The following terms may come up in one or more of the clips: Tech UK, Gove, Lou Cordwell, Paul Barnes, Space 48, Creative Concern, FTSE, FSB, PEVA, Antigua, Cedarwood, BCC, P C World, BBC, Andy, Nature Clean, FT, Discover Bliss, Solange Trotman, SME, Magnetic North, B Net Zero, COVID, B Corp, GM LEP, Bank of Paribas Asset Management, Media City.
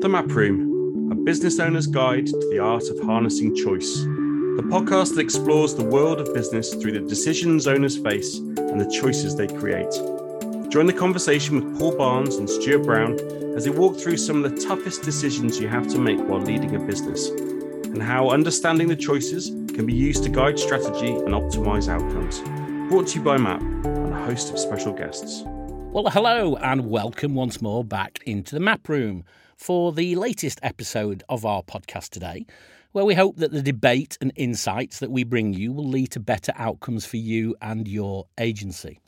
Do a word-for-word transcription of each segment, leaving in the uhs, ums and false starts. The M A P Room, a business owner's guide to the art of harnessing choice. The podcast that explores the world of business through the decisions owners face and the choices they create. Join the conversation with Paul Barnes and Stuart Brown as they walk through some of the toughest decisions you have to make while leading a business and how understanding the choices can be used to guide strategy and optimise outcomes. Brought to you by M A P and a host of special guests. Well, hello and welcome once more back into the M A P Room for the latest episode of our podcast today, where we hope that the debate and insights that we bring you will lead to better outcomes for you and your agency.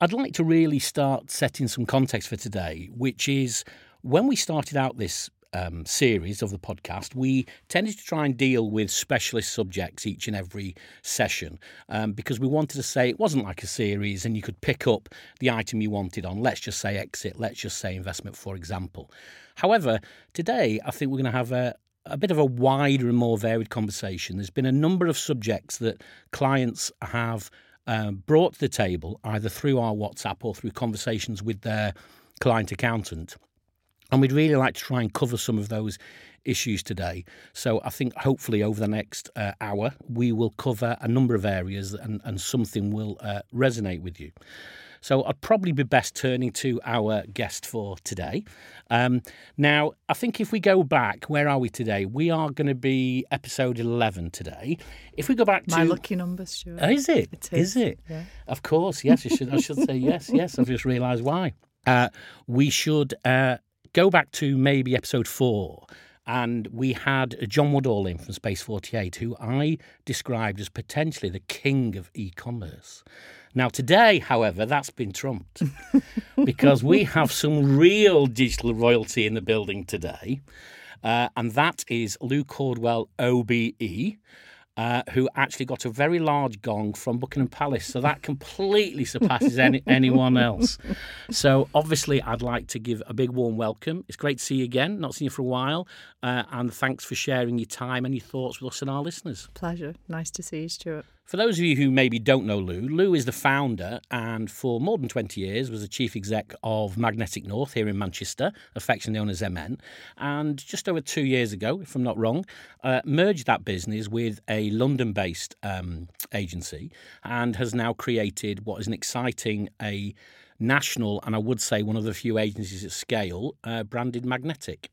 I'd like to really start setting some context for today, which is when we started out this um, series of the podcast, we tended to try and deal with specialist subjects each and every session um, because we wanted to say it wasn't like a series and you could pick up the item you wanted on, let's just say exit, let's just say investment, for example. However, today I think we're going to have a a bit of a wider and more varied conversation. There's been a number of subjects that clients have Um, brought to the table either through our WhatsApp or through conversations with their client accountant. And we'd really like to try and cover some of those issues today. So I think hopefully over the next uh, hour, we will cover a number of areas and, and something will uh, resonate with you. So I'd probably be best turning to our guest for today. Um, now, I think if we go back, where are we today? We are going to be episode eleven today. If we go back to... My lucky number, Stuart. Oh, is it? It is. Is it? Yeah. Of course, yes. You should, I should say yes, yes. I've just realised why. Uh, we should uh, go back to maybe episode four. And we had John Woodall in from Space forty-eight, who I described as potentially the king of e-commerce. Now, today, however, that's been trumped because we have some real digital royalty in the building today. Uh, and that is Lou Cordwell, O B E, uh, who actually got a very large gong from Buckingham Palace. So that completely surpasses any, anyone else. So obviously, I'd like to give a big warm welcome. It's great to see you again. Not seen you for a while. Uh, and thanks for sharing your time and your thoughts with us and our listeners. Pleasure. Nice to see you, Stuart. For those of you who maybe don't know Lou, Lou is the founder and for more than twenty years was the chief exec of Magnetic North here in Manchester, affectionately known as M N. And just over two years ago, if I'm not wrong, uh, merged that business with a London-based um, agency and has now created what is an exciting, a national, and I would say one of the few agencies at scale, uh, branded Magnetic.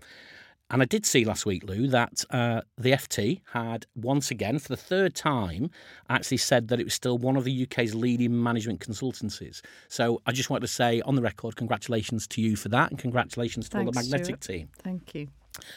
And I did see last week, Lou, that uh, the F T had once again, for the third time, actually said that it was still one of the U K's leading management consultancies. So I just wanted to say, on the record, congratulations to you for that and congratulations to Thanks, all the Magnetic Stuart. Team. Thank you.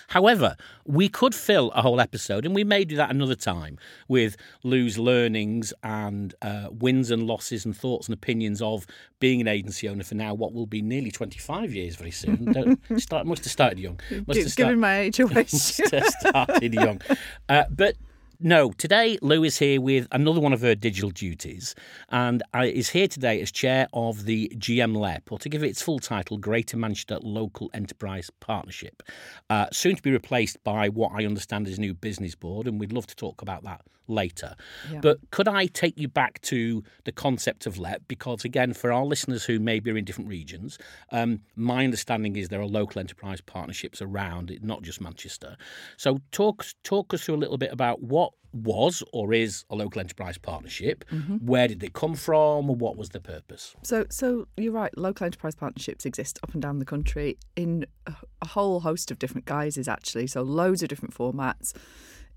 However, we could fill a whole episode, and we may do that another time, with Lou's learnings and uh, wins and losses and thoughts and opinions of being an agency owner for now, what will be nearly twenty-five years very soon. Don't, start, must have started young. Must have start, Giving my age away. Must have started young. Uh, but... No, today Lou is here with another one of her digital duties and is here today as chair of the G M LEP, or to give it its full title, Greater Manchester Local Enterprise Partnership, uh, soon to be replaced by what I understand is a new business board, and we'd love to talk about that later. Yeah. But could I take you back to the concept of LEP? Because, again, for our listeners who maybe are in different regions, um, my understanding is there are local enterprise partnerships around it, not just Manchester. So talk, talk us through a little bit about what was or is a local enterprise partnership. Mm-hmm. Where did they come from and what was the purpose? So, so you're right, local enterprise partnerships exist up and down the country in a whole host of different guises, actually. So loads of different formats.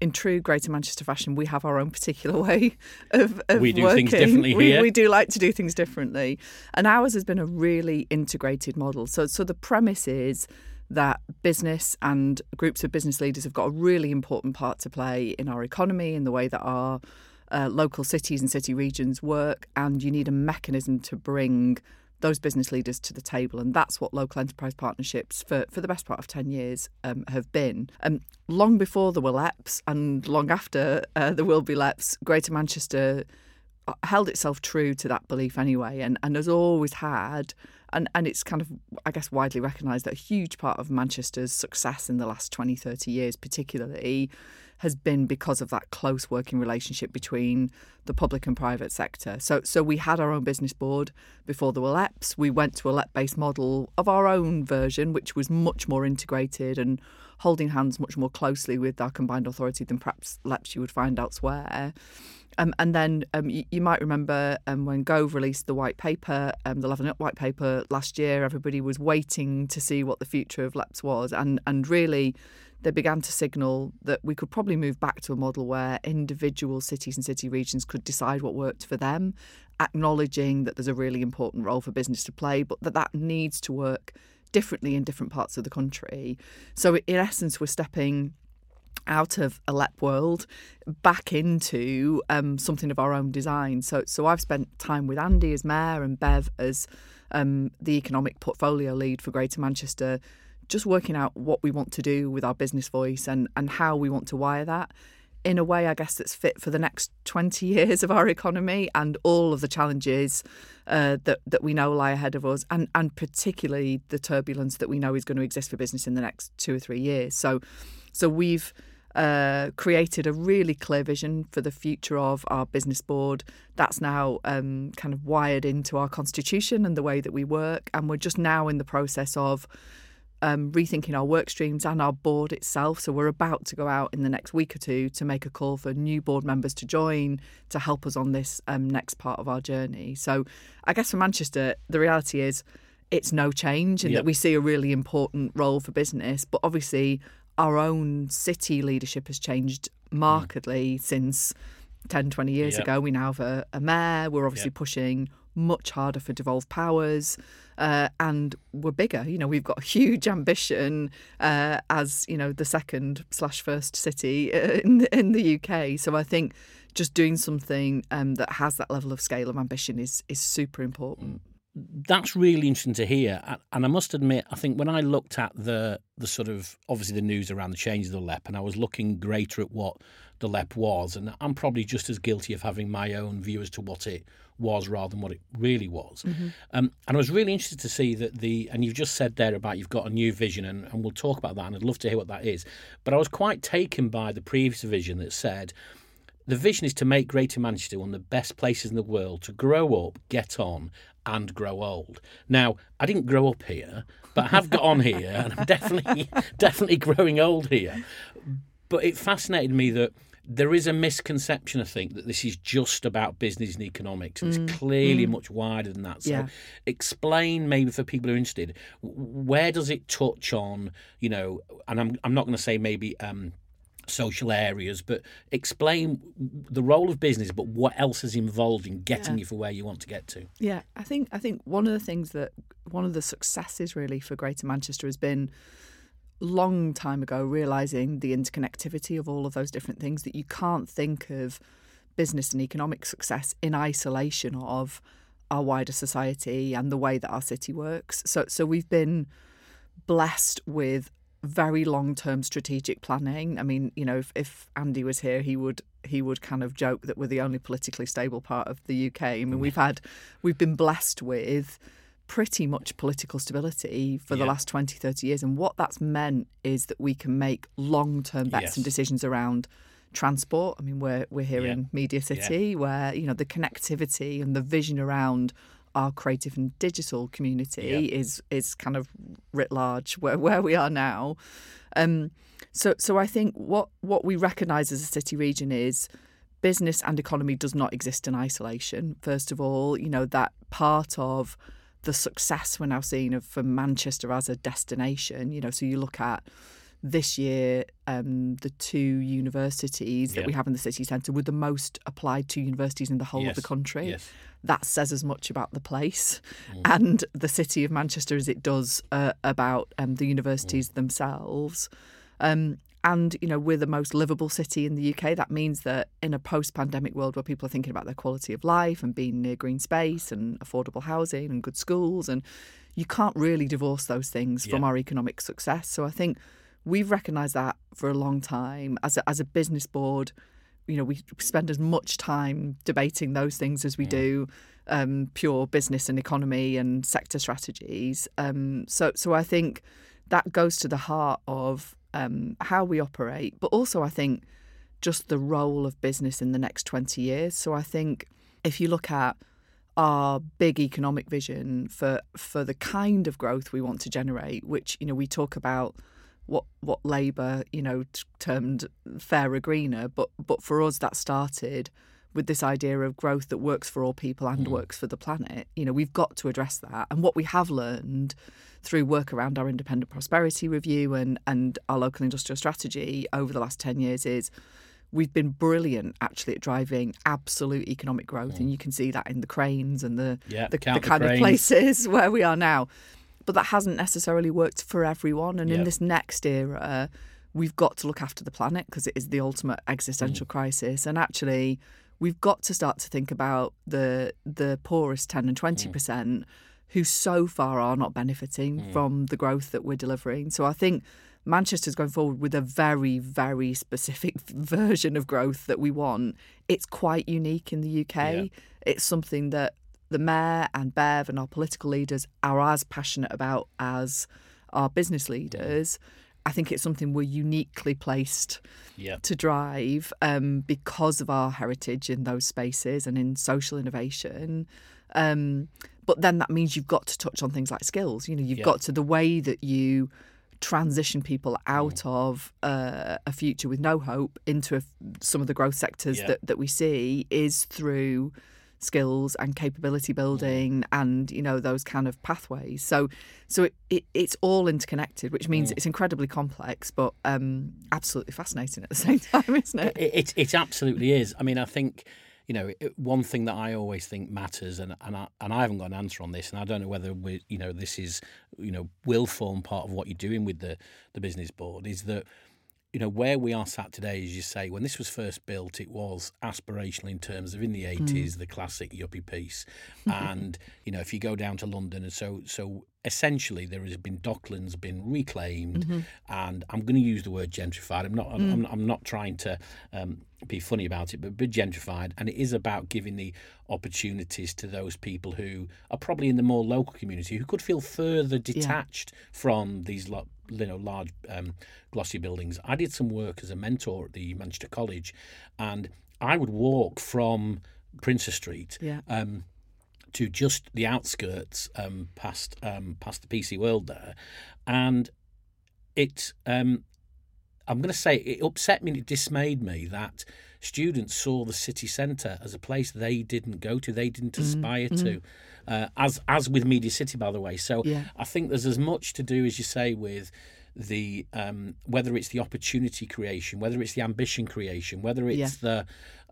In true Greater Manchester fashion, we have our own particular way of, of we do working. Things differently here. We, we do like to do things differently. And ours has been a really integrated model. So, so the premise is that business and groups of business leaders have got a really important part to play in our economy, in the way that our uh, local cities and city regions work. And you need a mechanism to bring those business leaders to the table. And that's what local enterprise partnerships for, for the best part of ten years um, have been. Um, long before there were LEPs and long after uh, there will be LEPs, Greater Manchester held itself true to that belief anyway and, and has always had And and it's kind of, I guess, widely recognised that a huge part of Manchester's success in the last twenty, thirty years particularly has been because of that close working relationship between the public and private sector. So so we had our own business board before there were L E Ps. We went to a L E P-based model of our own version, which was much more integrated and holding hands much more closely with our combined authority than perhaps L E Ps you would find elsewhere. Um, and then um, you, you might remember um, when Gove released the white paper, um, the Levelling Up white paper last year, everybody was waiting to see what the future of L E Ps was. And, and really, they began to signal that we could probably move back to a model where individual cities and city regions could decide what worked for them, acknowledging that there's a really important role for business to play, but that that needs to work differently in different parts of the country. So in essence, we're stepping out of a L E P world back into um, something of our own design. So so I've spent time with Andy as mayor and Bev as um, the economic portfolio lead for Greater Manchester, just working out what we want to do with our business voice and, and how we want to wire that in a way, I guess, that's fit for the next twenty years of our economy and all of the challenges uh, that, that we know lie ahead of us, and, and particularly the turbulence that we know is going to exist for business in the next two or three years. So so we've Uh, created a really clear vision for the future of our business board. That's now um, kind of wired into our constitution and the way that we work. And we're just now in the process of um, rethinking our work streams and our board itself. So we're about to go out in the next week or two to make a call for new board members to join to help us on this um, next part of our journey. So I guess for Manchester, the reality is it's no change in yep. that we see a really important role for business. But obviously, our own city leadership has changed markedly mm. since ten, twenty years yep. ago. We now have a, a mayor. We're obviously yep. pushing much harder for devolved powers, uh, and we're bigger. You know, we've got huge ambition uh, as, you know, the second slash first city in, in the U K. So I think just doing something um, that has that level of scale of ambition is is super important. Mm. That's really interesting to hear. And I must admit, I think when I looked at the the sort of, obviously the news around the change of the L E P, and I was looking greater at what the L E P was, and I'm probably just as guilty of having my own view as to what it was rather than what it really was. Mm-hmm. Um, and I was really interested to see that the, and you've just said there about you've got a new vision, and, and we'll talk about that, and I'd love to hear what that is. But I was quite taken by the previous vision that said, the vision is to make Greater Manchester one of the best places in the world to grow up, get on, and grow old. Now, I didn't grow up here, but I have got on here, and I'm definitely definitely growing old here. But it fascinated me that there is a misconception, I think, that this is just about business and economics. And mm. it's clearly mm. much wider than that. So yeah. explain, maybe for people who are interested, where does it touch on, you know, and I'm I'm not going to say maybe... Um, social areas, but explain the role of business, but what else is involved in getting yeah. you for where you want to get to. Yeah, I think I think one of the things that, one of the successes really for Greater Manchester has been long time ago, realising the interconnectivity of all of those different things, that you can't think of business and economic success in isolation of our wider society and the way that our city works. So, so we've been blessed with very long-term strategic planning. I mean, you know, if, if Andy was here, he would he would kind of joke that we're the only politically stable part of the U K. I mean, we've had we've been blessed with pretty much political stability for yeah. the last twenty, thirty years, and what that's meant is that we can make long-term bets yes. and decisions around transport. I mean, we're we're here yeah. in Media City, yeah. where, you know, the connectivity and the vision around our creative and digital community yeah. is is kind of writ large where, where we are now. Um, so so I think what, what we recognise as a city region is business and economy does not exist in isolation. First of all, you know, that part of the success we're now seeing of for Manchester as a destination, you know, so you look at this year, um, the two universities yeah. that we have in the city centre were the most applied to universities in the whole yes. of the country. Yes. That says as much about the place mm. and the city of Manchester as it does uh, about um, the universities mm. themselves. Um, and, you know, we're the most livable city in the U K. That means that in a post-pandemic world where people are thinking about their quality of life and being near green space and affordable housing and good schools, and you can't really divorce those things yeah. from our economic success. So I think we've recognised that for a long time. As a, as a business board, you know, we spend as much time debating those things as we yeah. do um, pure business and economy and sector strategies. Um, so, so I think that goes to the heart of um, how we operate, but also I think just the role of business in the next twenty years. So I think if you look at our big economic vision for for the kind of growth we want to generate, which, you know, we talk about what what Labour, you know, t- termed fairer, greener, but but for us that started with this idea of growth that works for all people and mm. works for the planet. You know, we've got to address that. And what we have learned through work around our independent prosperity review and, and our local industrial strategy over the last ten years is we've been brilliant, actually, at driving absolute economic growth. Mm. And you can see that in the cranes and the, yeah, the, the kind the of places where we are now. But that hasn't necessarily worked for everyone. And yep. in this next era, we've got to look after the planet because it is the ultimate existential mm. crisis. And actually, we've got to start to think about the the poorest ten and twenty percent mm. who so far are not benefiting mm. from the growth that we're delivering. So I think Manchester's going forward with a very, very specific version of growth that we want. It's quite unique in the U K. Yeah. It's something that the Mayor and Bev and our political leaders are as passionate about as our business leaders. Mm. I think it's something we're uniquely placed yeah. to drive um, because of our heritage in those spaces and in social innovation. Um, but then that means you've got to touch on things like skills. You know, you've yeah. got to the way that you transition people out mm. of uh, a future with no hope into a, some of the growth sectors yeah. that, that we see is through skills and capability building mm. and, you know, those kind of pathways. So so it, it, it's all interconnected, which means mm. it's incredibly complex, but um, absolutely fascinating at the same time, isn't it? It, it? It absolutely is. I mean, I think, you know, one thing that I always think matters, and and I, and I haven't got an answer on this, and I don't know whether, we, you know, this is, you know, will form part of what you're doing with the, the business board, is that, you know, where we are sat today, as you say, when this was first built, it was aspirational in terms of in the eighties, mm. the classic yuppie piece. And, you know, if you go down to London, and so so essentially there has been Docklands been reclaimed mm-hmm. and I'm going to use the word gentrified. I'm not mm. I'm, I'm not trying to um, be funny about it, but be gentrified. And it is about giving the opportunities to those people who are probably in the more local community who could feel further detached yeah. from these lo- you know, large um, glossy buildings. I did some work as a mentor at the Manchester College, and I would walk from Princess Street yeah. um, to just the outskirts um, past um, past the P C World there, and it um, I'm going to say it upset me, it dismayed me that students saw the city centre as a place they didn't go to, they didn't aspire mm, to, mm. Uh, as as with Media City, by the way. So yeah. I think there's as much to do, as you say, with the um, whether it's the opportunity creation, whether it's the ambition creation, whether it's yeah.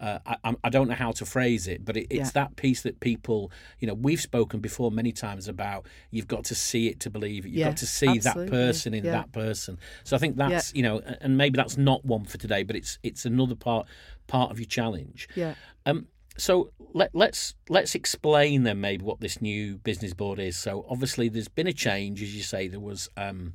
the uh, I, I don't know how to phrase it, but it, it's yeah. that piece that people, you know, we've spoken before many times about. You've got to see it to believe it. You've yeah, got to see absolutely. that person in yeah. that person. So I think that's yeah. you know, and maybe that's not one for today, but it's it's another part part of your challenge. Yeah. Um. So let, let's let's explain then maybe what this new business board is. So obviously there's been a change, as you say. There was um.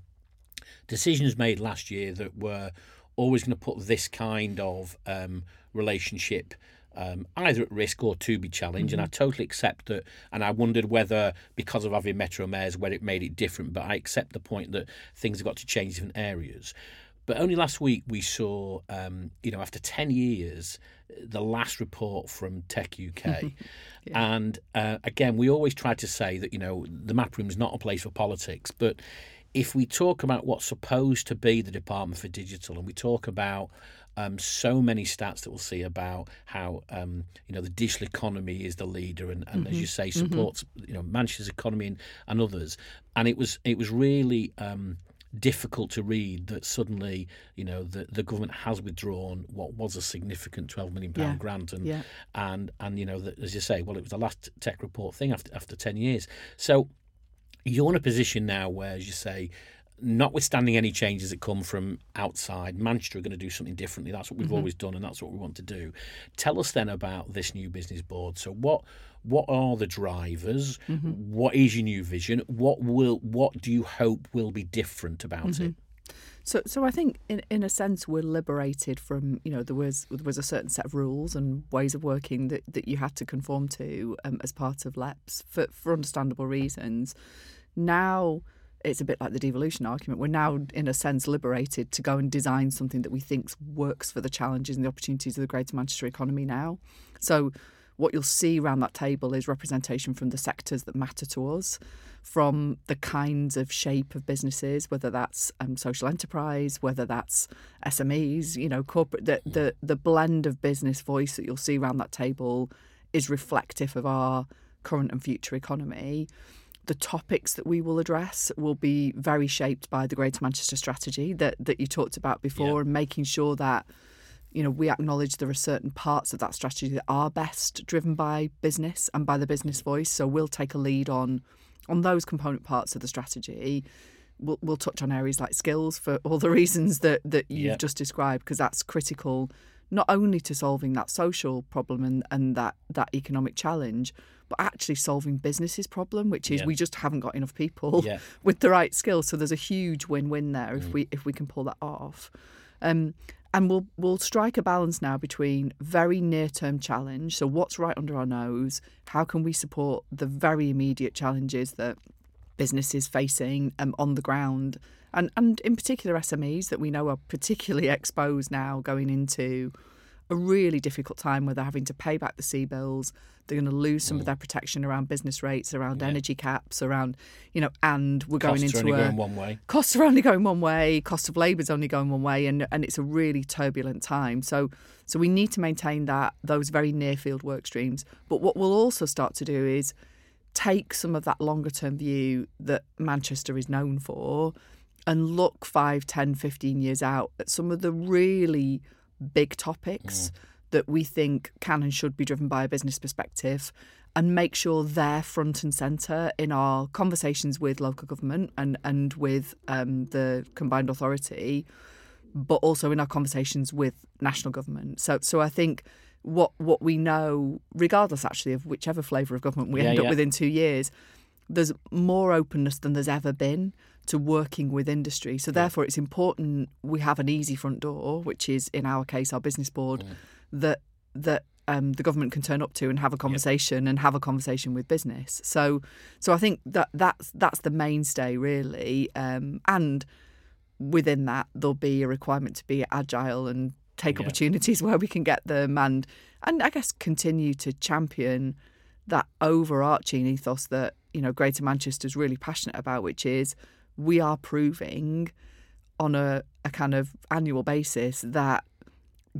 decisions made last year that were always going to put this kind of um, relationship um, either at risk or to be challenged. Mm-hmm. And I totally accept that. And I wondered whether, because of having Metro Mayors, whether it made it different. But I accept the point that things have got to change different areas. But only last week we saw, um, you know, after ten years, the last report from Tech U K. yeah. And uh, again, we always try to say that, you know, the MAP Room is not a place for politics, but if we talk about what's supposed to be the Department for Digital, and we talk about um, so many stats that we'll see about how um, you know, the digital economy is the leader, and, and mm-hmm. as you say, supports mm-hmm. you know, Manchester's economy and, and others. And it was it was really um, difficult to read that suddenly, you know, the, the government has withdrawn what was a significant twelve million pounds yeah. grant, and, yeah. and and you know, the, as you say, well, it was the last tech report thing after after ten years, so. You're in a position now where, as you say, notwithstanding any changes that come from outside, Manchester are going to do something differently. That's what we've mm-hmm. always done, and that's what we want to do. Tell us then about this new business board. So what what are the drivers? Mm-hmm. What is your new vision? What will what do you hope will be different about mm-hmm. it? So, so I think in, in a sense we're liberated from, you know, there was there was a certain set of rules and ways of working that, that you had to conform to um, as part of L E Ps for, for understandable reasons. Now it's a bit like the devolution argument. We're now, in a sense, liberated to go and design something that we think works for the challenges and the opportunities of the Greater Manchester economy now. So what you'll see around that table is representation from the sectors that matter to us, from the kinds of shape of businesses, whether that's um, social enterprise, whether that's S M Es, you know, corporate. The, the the blend of business voice that you'll see around that table is reflective of our current and future economy. The topics that we will address will be very shaped by the Greater Manchester strategy that that you talked about before, yeah. and making sure that, you know, we acknowledge there are certain parts of that strategy that are best driven by business and by the business voice. So we'll take a lead on on those component parts of the strategy. We'll, we'll touch on areas like skills for all the reasons that, that you've yep. just described, because that's critical not only to solving that social problem and, and that, that economic challenge, but actually solving businesses' problem, which is yep. we just haven't got enough people yep. with the right skills. So there's a huge win-win there if mm. we if we can pull that off. Um, And we'll we'll strike a balance now between very near-term challenge, so what's right under our nose, how can we support the very immediate challenges that business is facing um, on the ground, and, and in particular S M Es that we know are particularly exposed now going into a really difficult time where they're having to pay back the C bills, they're going to lose some mm. of their protection around business rates, around yeah. energy caps, around, you know, and we're costs going into are only a... Going one way. Costs are only going one way, cost of labour is only going one way, and, and it's a really turbulent time. So so we need to maintain that those very near field work streams. But what we'll also start to do is take some of that longer term view that Manchester is known for and look five, ten, fifteen years out at some of the really big topics mm. that we think can and should be driven by a business perspective, and make sure they're front and centre in our conversations with local government and, and with um, the combined authority, but also in our conversations with national government. So so I think what what we know, regardless actually of whichever flavour of government we yeah, end yeah. up with in two years, there's more openness than there's ever been to working with industry. So therefore it's important we have an easy front door, which is in our case our business board, yeah. that that um, the government can turn up to and have a conversation yeah. and have a conversation with business. So so I think that that's, that's the mainstay really. Um, and within that there'll be a requirement to be agile and take yeah. opportunities where we can get them, and and I guess continue to champion that overarching ethos that, you know, Greater Manchester's really passionate about, which is we are proving on a, a kind of annual basis that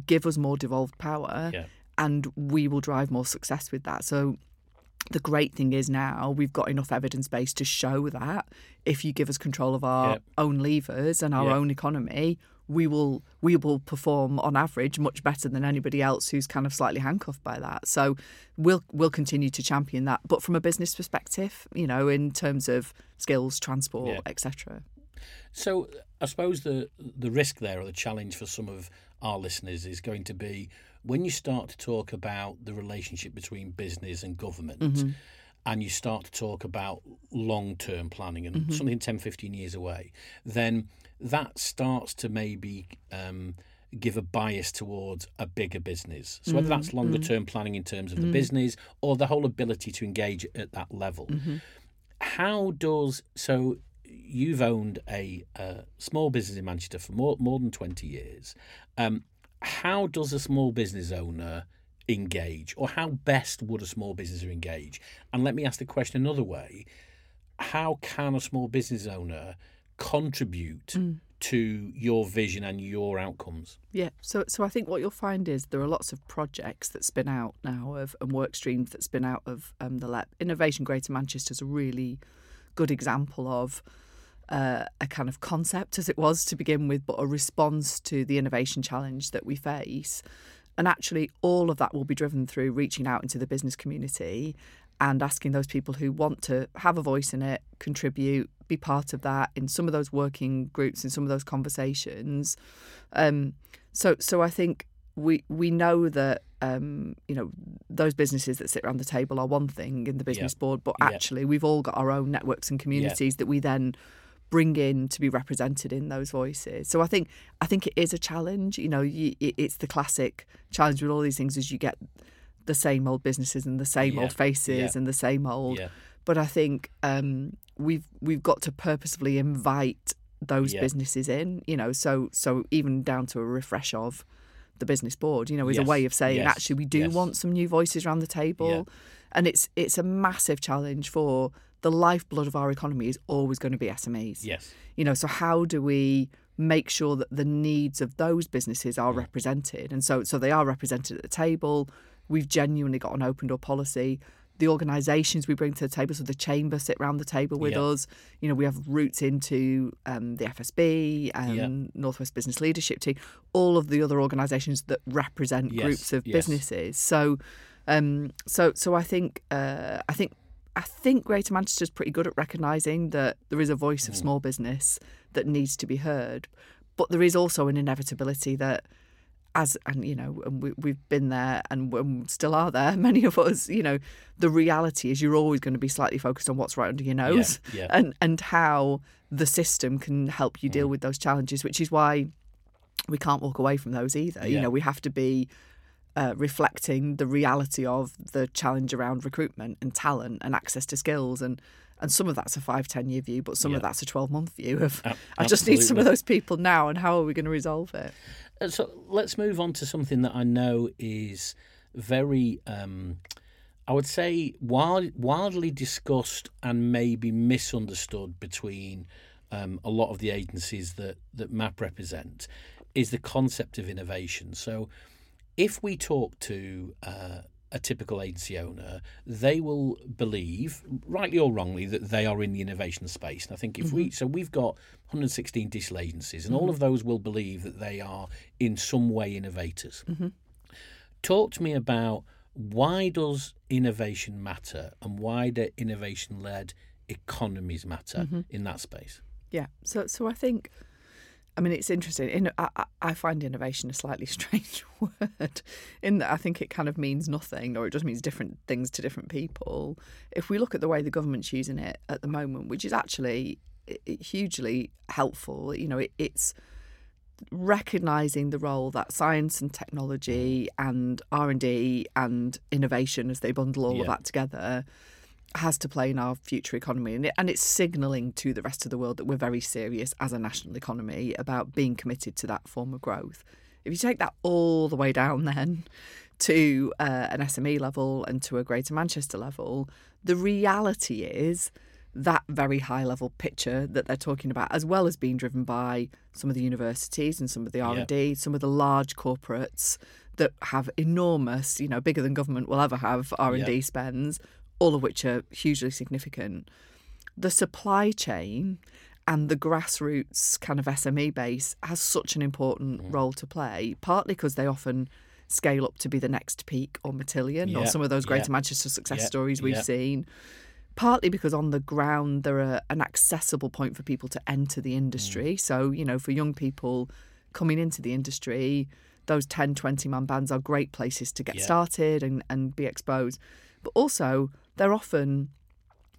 give us more devolved power yeah. and we will drive more success with that. So the great thing is now we've got enough evidence base to show that if you give us control of our yeah. own levers and our yeah. own economy, we will we will perform on average much better than anybody else who's kind of slightly handcuffed by that. So we'll we'll continue to champion that, but from a business perspective, you know, in terms of skills, transport, yeah. et cetera. So I suppose the the risk there, or the challenge for some of our listeners, is going to be when you start to talk about the relationship between business and government, mm-hmm. and you start to talk about long-term planning and mm-hmm. something ten, fifteen years away, then that starts to maybe um, give a bias towards a bigger business. So mm-hmm. whether that's longer-term mm-hmm. planning in terms of mm-hmm. the business or the whole ability to engage at that level. Mm-hmm. How does... So you've owned a, a small business in Manchester for more, more than twenty years. Um, how does a small business owner engage, or how best would a small business owner engage? And let me ask the question another way. How can a small business owner contribute mm. to your vision and your outcomes? Yeah, so so I think what you'll find is there are lots of projects that spin out now of and work streams that spin out of um, the L E P. Innovation Greater Manchester is a really good example of uh, a kind of concept as it was to begin with, but a response to the innovation challenge that we face. And actually all of that will be driven through reaching out into the business community and asking those people who want to have a voice in it, contribute, be part of that in some of those working groups, in some of those conversations. Um, so so I think we we know that, um, you know, those businesses that sit around the table are one thing in the business yep. board, but actually yep. we've all got our own networks and communities yep. that we then bring in to be represented in those voices. So I think I think it is a challenge. You know, you, it's the classic challenge with all these things is you get the same old businesses and the same yeah. old faces yeah. and the same old. Yeah. But I think um, we've we've got to purposefully invite those yeah. businesses in. You know, so so even down to a refresh of the business board, you know, is yes. a way of saying yes. actually we do yes. want some new voices around the table, yeah. and it's it's a massive challenge for. The lifeblood of our economy is always going to be S M Es. Yes. You know, so how do we make sure that the needs of those businesses are yeah. represented? And so so they are represented at the table. We've genuinely got an open door policy. The organisations we bring to the table, so the chamber sit round the table with yeah. us. You know, we have roots into um, the F S B and yeah. Northwest Business Leadership Team, all of the other organisations that represent yes. groups of yes. businesses. So, um, so so I think uh, I think. I think Greater Manchester is pretty good at recognising that there is a voice of small business that needs to be heard, but there is also an inevitability that, as and you know, and we, we've been there and, and still are there. Many of us, you know, the reality is you're always going to be slightly focused on what's right under your nose yeah, yeah. and and how the system can help you deal yeah. with those challenges, which is why we can't walk away from those either. Yeah. You know, we have to be. Uh, reflecting the reality of the challenge around recruitment and talent and access to skills. And, and some of that's a five, ten year view, but some yeah. of that's a twelve month view of a- I just absolutely. Need some of those people now and how are we going to resolve it? Uh, so let's move on to something that I know is very, um, I would say, wild, wildly discussed and maybe misunderstood between um, a lot of the agencies that, that M A P represent is the concept of innovation. So if we talk to uh, a typical agency owner, they will believe, rightly or wrongly, that they are in the innovation space. And I think if mm-hmm. we, so we've got one hundred sixteen digital agencies, and mm-hmm. all of those will believe that they are in some way innovators. Mm-hmm. Talk to me about why does innovation matter, and why do innovation-led economies matter mm-hmm. in that space? Yeah, so so I think. I mean, it's interesting. In, I, I find innovation a slightly strange word in that I think it kind of means nothing, or it just means different things to different people. If we look at the way the government's using it at the moment, which is actually hugely helpful, you know, it, it's recognising the role that science and technology and R and D and innovation, as they bundle all yeah. of that together, has to play in our future economy, and, it, and it's signalling to the rest of the world that we're very serious as a national economy about being committed to that form of growth. If you take that all the way down then to uh, an S M E level and to a Greater Manchester level, the reality is that very high level picture that they're talking about, as well as being driven by some of the universities and some of the R and D, yeah. some of the large corporates that have enormous, you know, bigger than government will ever have R and D yeah. spends, all of which are hugely significant. The supply chain and the grassroots kind of S M E base has such an important mm. role to play, partly because they often scale up to be the next Peak or Matillion yeah. or some of those Greater yeah. Manchester success yeah. stories we've yeah. seen, partly because on the ground they're a, an accessible point for people to enter the industry. Mm. So, you know, for young people coming into the industry, those ten, twenty-man bands are great places to get yeah. started and, and be exposed. But also, they're often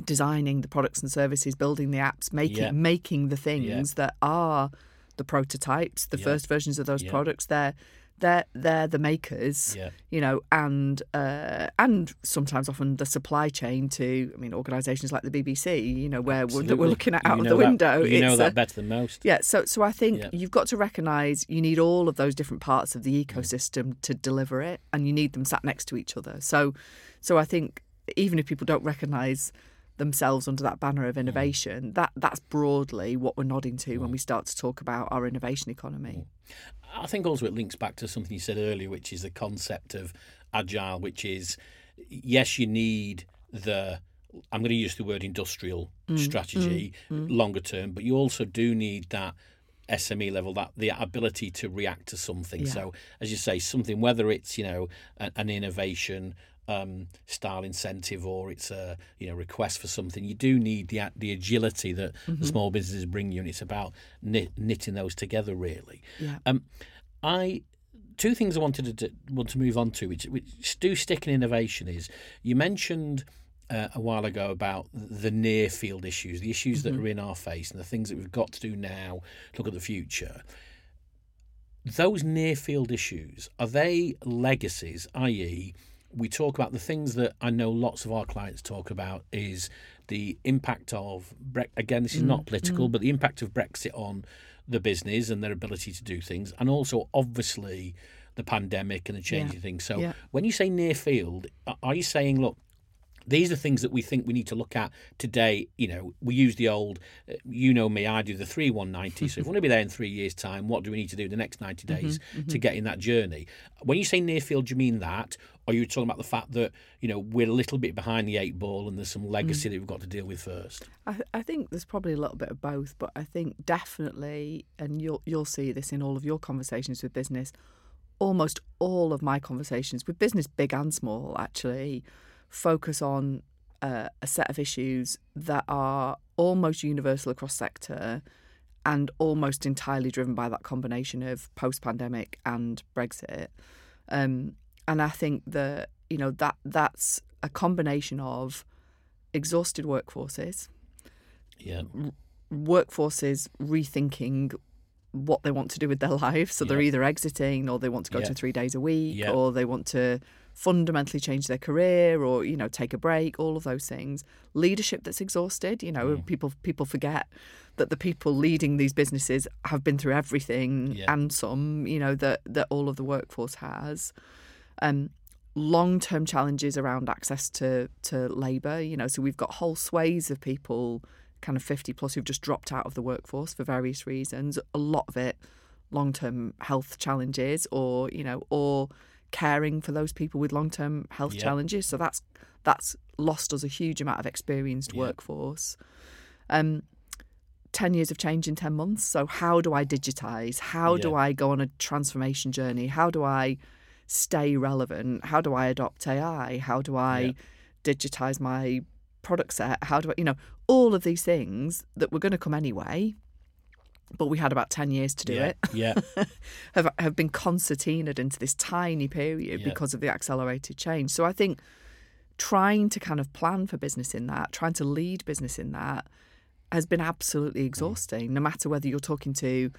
designing the products and services, building the apps, making yeah. making the things yeah. that are the prototypes, the yeah. first versions of those yeah. products. They're they're they're the makers, yeah. you know, and uh, and sometimes often the supply chain to, I mean, organisations like the B B C, you know, where we're, that we're looking at out you know of the that, window. You know it's that a, better than most. Yeah. So so I think yeah. you've got to recognise you need all of those different parts of the ecosystem mm. to deliver it, and you need them sat next to each other. So. So I think even if people don't recognise themselves under that banner of innovation, mm. that that's broadly what we're nodding to mm. when we start to talk about our innovation economy. I think also it links back to something you said earlier, which is the concept of agile, which is, yes, you need the, I'm going to use the word industrial mm. strategy mm. longer term, but you also do need that S M E level, that the ability to react to something. Yeah. So as you say, something, whether it's, you know, an, an innovation Um, style incentive, or it's a you know request for something, you do need the the agility that mm-hmm. the small businesses bring you, and it's about knit, knitting those together really. Yeah. Um, I two things I wanted to want to move on to, which, which do stick in innovation is you mentioned uh, a while ago about the near field issues, the issues mm-hmm. that are in our face and the things that we've got to do now, look at the future. Those near field issues, are they legacies, that is, we talk about the things that I know lots of our clients talk about is the impact of, Bre- again, this is mm. not political, mm. but the impact of Brexit on the business and their ability to do things, and also, obviously, the pandemic and the changing yeah. things. So yeah. when you say near field, are you saying, look, these are things that we think we need to look at today? You know, we use the old, uh, you know me, I do the three one ninety. So if we want to be there in three years' time, what do we need to do in the next ninety days mm-hmm, mm-hmm. to get in that journey? When you say near field, do you mean that? Or are you talking about the fact that, you know, we're a little bit behind the eight ball and there's some legacy mm. that we've got to deal with first? I, th- I think there's probably a little bit of both, but I think definitely, and you'll you'll see this in all of your conversations with business, almost all of my conversations with business, big and small, actually, focus on uh, a set of issues that are almost universal across sector and almost entirely driven by that combination of post-pandemic and Brexit. Um, and I think that, you know, that that's a combination of exhausted workforces, yeah, r- workforces rethinking what they want to do with their life. So yeah. they're either exiting or they want to go yeah. to three days a week yeah. or they want to fundamentally change their career or, you know, take a break, all of those things. Leadership that's exhausted, you know, mm. people people forget that the people leading these businesses have been through everything yeah. and some, you know, that, that all of the workforce has. Um, long-term challenges around access to, to labour, you know, so we've got whole swathes of people kind of fifty plus who've just dropped out of the workforce for various reasons, a lot of it long-term health challenges or, you know, or caring for those people with long-term health yeah. challenges. So that's that's lost us a huge amount of experienced yeah. workforce. Um, ten years of change in ten months. So how do I digitise? How yeah. do I go on a transformation journey? How do I stay relevant? How do I adopt A I? How do I yeah. digitise my product set? How do I, you know, all of these things that were going to come anyway, but we had about ten years to do yeah, it, yeah. have have been concertinaed into this tiny period yeah. because of the accelerated change. So I think trying to kind of plan for business in that, trying to lead business in that has been absolutely exhausting, mm. no matter whether you're talking to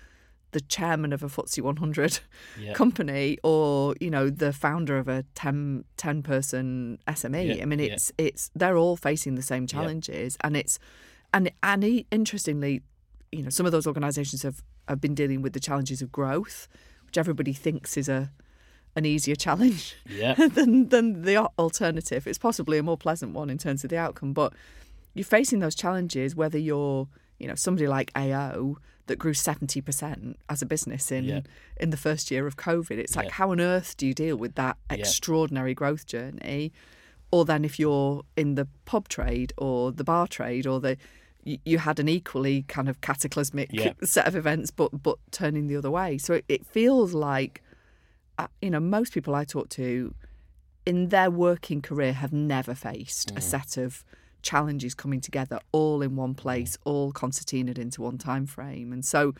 the chairman of a F T S E one hundred yeah. company or, you know, the founder of a ten, ten person S M E. Yeah. I mean, it's, yeah. it's they're all facing the same challenges. Yeah. And it's and and interestingly, you know, some of those organisations have, have been dealing with the challenges of growth, which everybody thinks is a an easier challenge yeah. than than the alternative. It's possibly a more pleasant one in terms of the outcome, but you're facing those challenges whether you're, you know, somebody like A O that grew seventy percent as a business in yeah. in the first year of COVID. It's like, yeah. how on earth do you deal with that extraordinary yeah. growth journey? Or then if you're in the pub trade or the bar trade or the you had an equally kind of cataclysmic yeah. set of events, but but turning the other way. So it, it feels like, you know, most people I talk to in their working career have never faced mm. a set of challenges coming together all in one place, mm. all concertinaed into one time frame. And so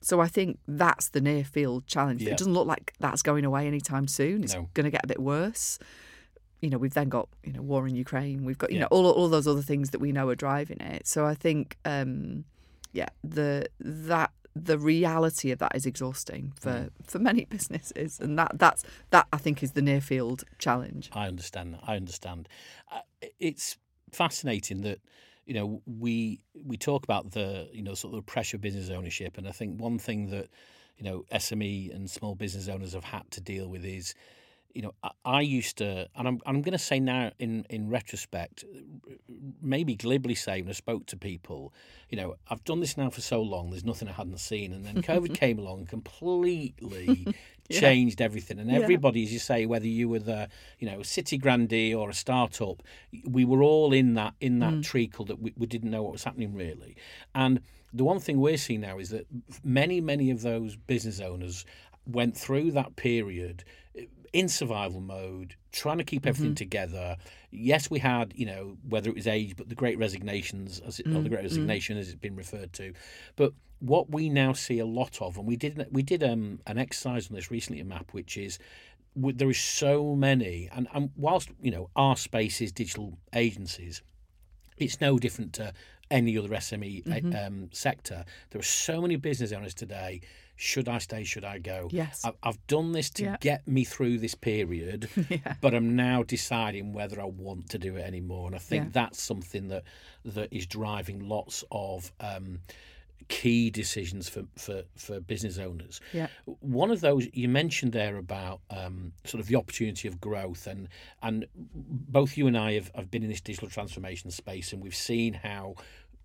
so I think that's the near field challenge. Yeah. It doesn't look like that's going away anytime soon. It's no. going to get a bit worse. You know, we've then got, you know, war in Ukraine. We've got, you yeah. know, all all those other things that we know are driving it. So I think, um, yeah, the that the reality of that is exhausting for, mm. for many businesses, and that that's that I think is the near field challenge. I understand that. I understand. Uh, it's fascinating that, you know, we we talk about the, you know, sort of the pressure of business ownership, and I think one thing that, you know, S M E and small business owners have had to deal with is, you know, I, I used to, and I'm I'm going to say now in, in retrospect, maybe glibly say when I spoke to people, you know, I've done this now for so long, there's nothing I hadn't seen. And then COVID came along and completely yeah. changed everything. And everybody, yeah. as you say, whether you were the, you know, city grandee or a startup, we were all in that in that mm. treacle that we, we didn't know what was happening really. And the one thing we're seeing now is that many, many of those business owners went through that period in survival mode, trying to keep everything mm-hmm. together. Yes, we had, you know, whether it was age, but the Great Resignations, as it, mm-hmm. or the Great Resignation, as it's been referred to. But what we now see a lot of, and we did we did um, an exercise on this recently at M A P, which is there is so many, and, and whilst, you know, our space is digital agencies, it's no different to any other S M E mm-hmm. um, sector. There are so many business owners today. Should I stay? Should I go? Yes. I've, I've done this to yeah. get me through this period, yeah. but I'm now deciding whether I want to do it anymore. And I think yeah. that's something that that is driving lots of um, key decisions for, for, for business owners. Yeah. One of those you mentioned there about um, sort of the opportunity of growth, and and both you and I have, have been in this digital transformation space, and we've seen how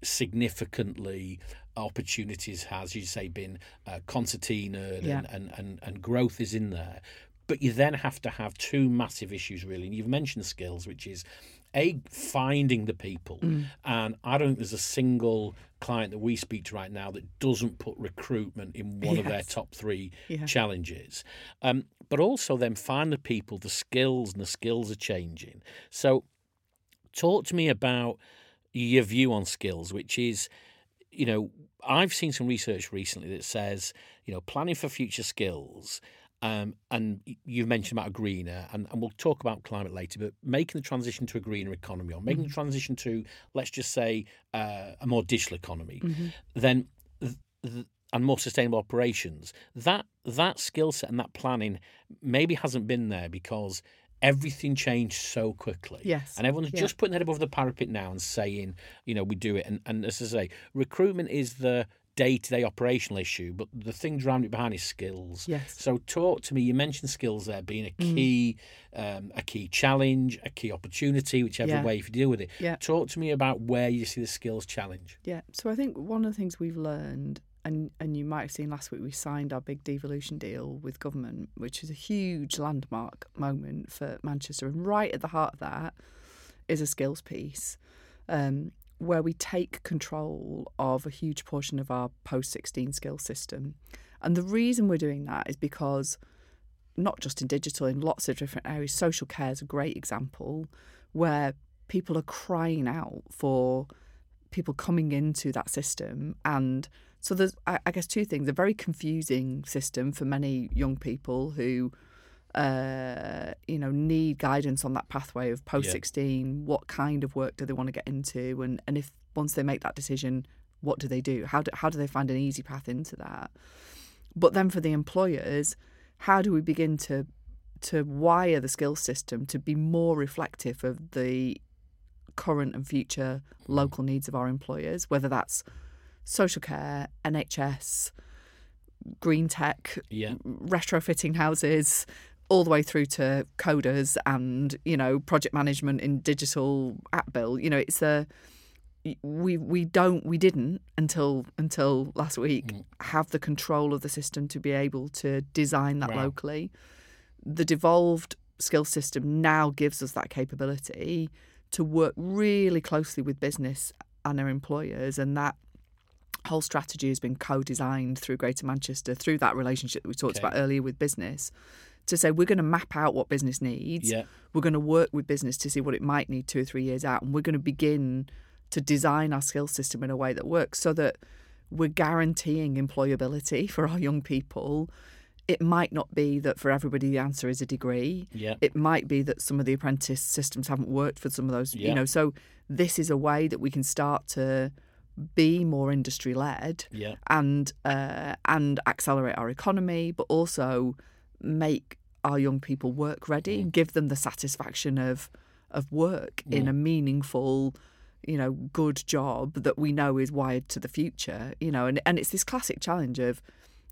significantly opportunities has, you say, been uh, concertinaed yeah. and, and, and, and growth is in there. But you then have to have two massive issues, really. And you've mentioned skills, which is A, finding the people. Mm. And I don't think there's a single client that we speak to right now that doesn't put recruitment in one yes. of their top three yeah. challenges. Um, but also then find the people, the skills, and the skills are changing. So talk to me about your view on skills, which is, you know, I've seen some research recently that says, you know, planning for future skills, um, and you've mentioned about a greener, and, and we'll talk about climate later, but making the transition to a greener economy, or making mm-hmm. the transition to, let's just say, uh, a more digital economy, mm-hmm. then th- th- and more sustainable operations, that that skill set and that planning maybe hasn't been there because everything changed so quickly. Yes. And everyone's yeah. just putting their head above the parapet now and saying, you know, we do it. And, and as I say, recruitment is the day-to-day operational issue, but the thing driving it behind is skills. Yes. So talk to me, you mentioned skills there being a key mm. um, a key challenge, a key opportunity, whichever yeah. way you deal with it. Yeah. Talk to me about where you see the skills challenge. Yeah. So I think one of the things we've learned, And and you might have seen last week we signed our big devolution deal with government, which is a huge landmark moment for Manchester. And right at the heart of that is a skills piece um, where we take control of a huge portion of our post sixteen skills system. And the reason we're doing that is because, not just in digital, in lots of different areas, social care is a great example where people are crying out for people coming into that system. And so there's, I guess, two things. A very confusing system for many young people who, uh, you know, need guidance on that pathway of post sixteen, yeah. what kind of work do they want to get into? And, and if once they make that decision, what do they do? How do, how do they find an easy path into that? But then for the employers, how do we begin to to wire the skills system to be more reflective of the current and future local needs of our employers, whether that's social care, N H S, green tech, yeah. retrofitting houses, all the way through to coders and, you know, project management in digital app build. You know, it's a we we don't we didn't until until last week mm. have the control of the system to be able to design that wow. locally. The devolved skill system now gives us that capability to work really closely with business and their employers, and that whole strategy has been co-designed through Greater Manchester, through that relationship that we talked okay. about earlier with business, to say we're going to map out what business needs. Yeah. We're going to work with business to see what it might need two or three years out. And we're going to begin to design our skills system in a way that works so that we're guaranteeing employability for our young people. It might not be that for everybody the answer is a degree. Yeah. It might be that some of the apprentice systems haven't worked for some of those. Yeah. You know, so this is a way that we can start to be more industry led yeah. and uh, and accelerate our economy, but also make our young people work ready, mm. give them the satisfaction of of work mm. in a meaningful, you know, good job that we know is wired to the future. You know, and, and it's this classic challenge of,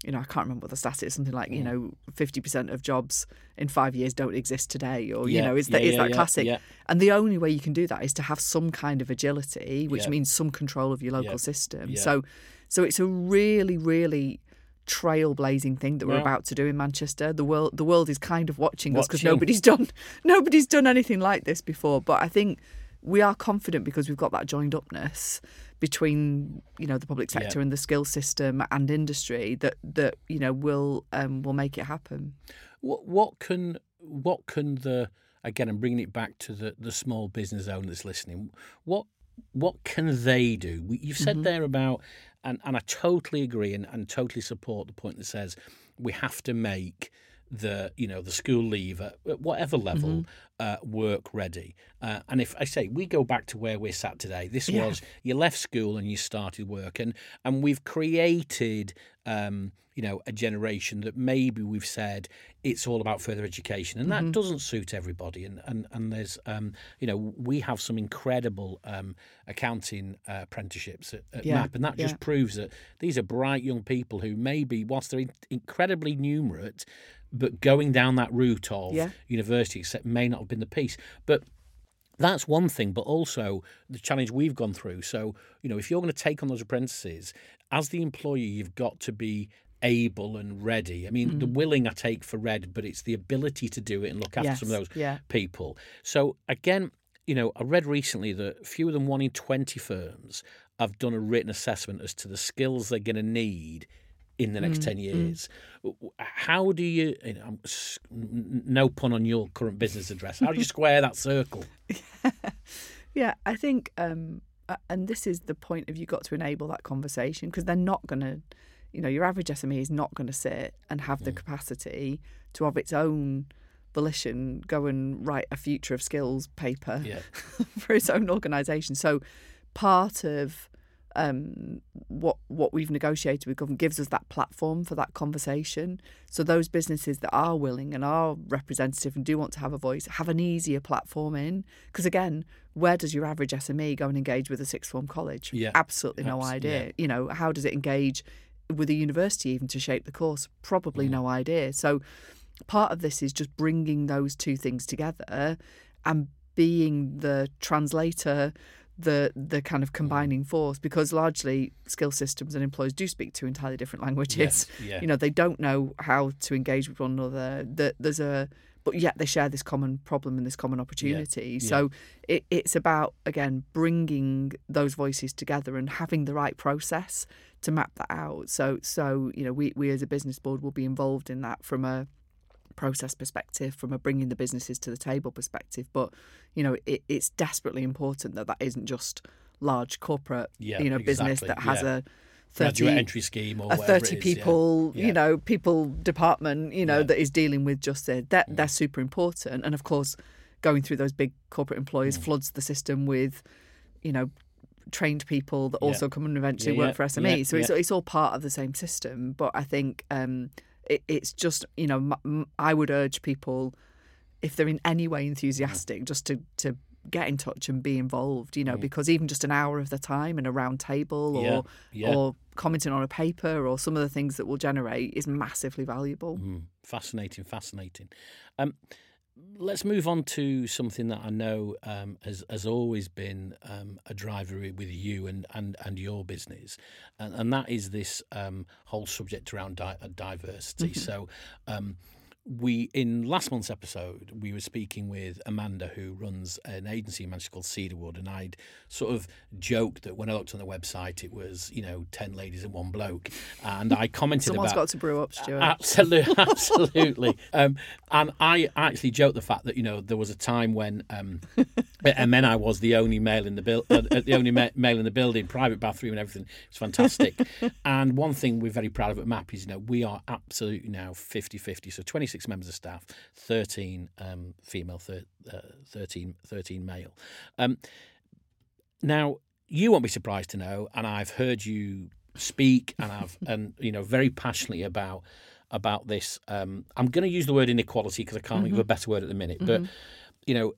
you know, I can't remember what the stat is, something like, mm. you know, fifty percent of jobs in five years don't exist today, or, yeah, you know, is that, yeah, is that yeah, classic? Yeah. And the only way you can do that is to have some kind of agility, which yeah. means some control of your local yeah. system. Yeah. So so it's a really, really trailblazing thing that we're yeah. about to do in Manchester. The world the world is kind of watching, watching. us because nobody's done, nobody's done anything like this before. But I think we are confident because we've got that joined-upness between, you know, the public sector yeah. and the skills system and industry that, that you know, will um, will make it happen. What what can what can the, again, I'm bringing it back to the, the small business owner that's listening, what what can they do? You've said mm-hmm. there about, and, and I totally agree and, and totally support the point that says we have to make the, you know, the school leave at, at whatever level, mm-hmm. uh, work ready. Uh, and if I say we go back to where we're sat today, this yeah. was you left school and you started work, and and we've created, um, you know, a generation that maybe we've said it's all about further education, and that mm-hmm. doesn't suit everybody. And and and there's, um, you know, we have some incredible um, accounting uh, apprenticeships at, at yeah. MAP, and that yeah. just proves that these are bright young people who maybe, whilst they're in- incredibly numerate, but going down that route of yeah. university may not have been the piece. But that's one thing, but also the challenge we've gone through. So, you know, if you're going to take on those apprentices, as the employer, you've got to be able and ready. I mean, mm. the willing I take for red, but it's the ability to do it and look after yes. some of those yeah. people. So, again, you know, I read recently that fewer than one in twenty firms have done a written assessment as to the skills they're going to need in the next mm, ten years. Mm. How do you, you know, no pun on your current business address, how do you square that circle? Yeah, I think, um, and this is the point of you've got to enable that conversation, because they're not going to, you know, your average S M E is not going to sit and have mm. the capacity to, of its own volition, go and write a future of skills paper yeah. for its own organisation. So part of Um, what what we've negotiated with government gives us that platform for that conversation. So those businesses that are willing and are representative and do want to have a voice have an easier platform in. Because again, where does your average S M E go and engage with a sixth form college? Yeah, absolutely no idea. Yeah. You know, how does it engage with a university even to shape the course? Probably yeah. no idea. So part of this is just bringing those two things together and being the translator, the the kind of combining force, because largely skill systems and employers do speak two entirely different languages. Yes, yeah. You know, they don't know how to engage with one another. That there's a, but yet they share this common problem and this common opportunity. Yeah, yeah. So it, it's about, again, bringing those voices together and having the right process to map that out. So so you know, we we as a business board will be involved in that from a process perspective, from a bringing the businesses to the table perspective. But, you know, it, it's desperately important that that isn't just large corporate, yeah, you know, exactly. business that has yeah. a thirty graduate entry scheme or a thirty is, people, yeah. you know, people department, you know, yeah. that is dealing with just that. They're, they're super important. And of course, going through those big corporate employers mm. floods the system with, you know, trained people that yeah. also come and eventually yeah, work yeah, for S M Es. Yeah, so yeah. it's it's all part of the same system. But I think, um, it's just, you know, I would urge people, if they're in any way enthusiastic, just to, to get in touch and be involved, you know, mm. because even just an hour of the time in a round table or yeah. Yeah. or commenting on a paper or some of the things that will generate is massively valuable. Mm. Fascinating, fascinating. Um, let's move on to something that I know um, has, has always been um, a driver with you and, and, and your business, and, and that is this um, whole subject around di- diversity. Mm-hmm. So um, we, in last month's episode, we were speaking with Amanda, who runs an agency in Manchester called Cedarwood, and I'd sort of joked that when I looked on the website, it was, you know, ten ladies and one bloke, and I commented Someone's about... Someone's got to brew up, Stuart. Absolutely, absolutely. um, and I actually joked the fact that, you know, there was a time when, um, and then I was the only male in the build, uh, the only ma- male in the building, private bathroom and everything. It's fantastic. And one thing we're very proud of at MAP is, you know, we are absolutely now fifty-fifty, so twenty-six members of staff, thirteen um, female, thir- uh, thirteen, thirteen male. Um, now, you won't be surprised to know, and I've heard you speak, and I've, and you know, very passionately about about this. Um, I'm going to use the word inequality because I can't mm-hmm. think of a better word at the minute. Mm-hmm. But you know,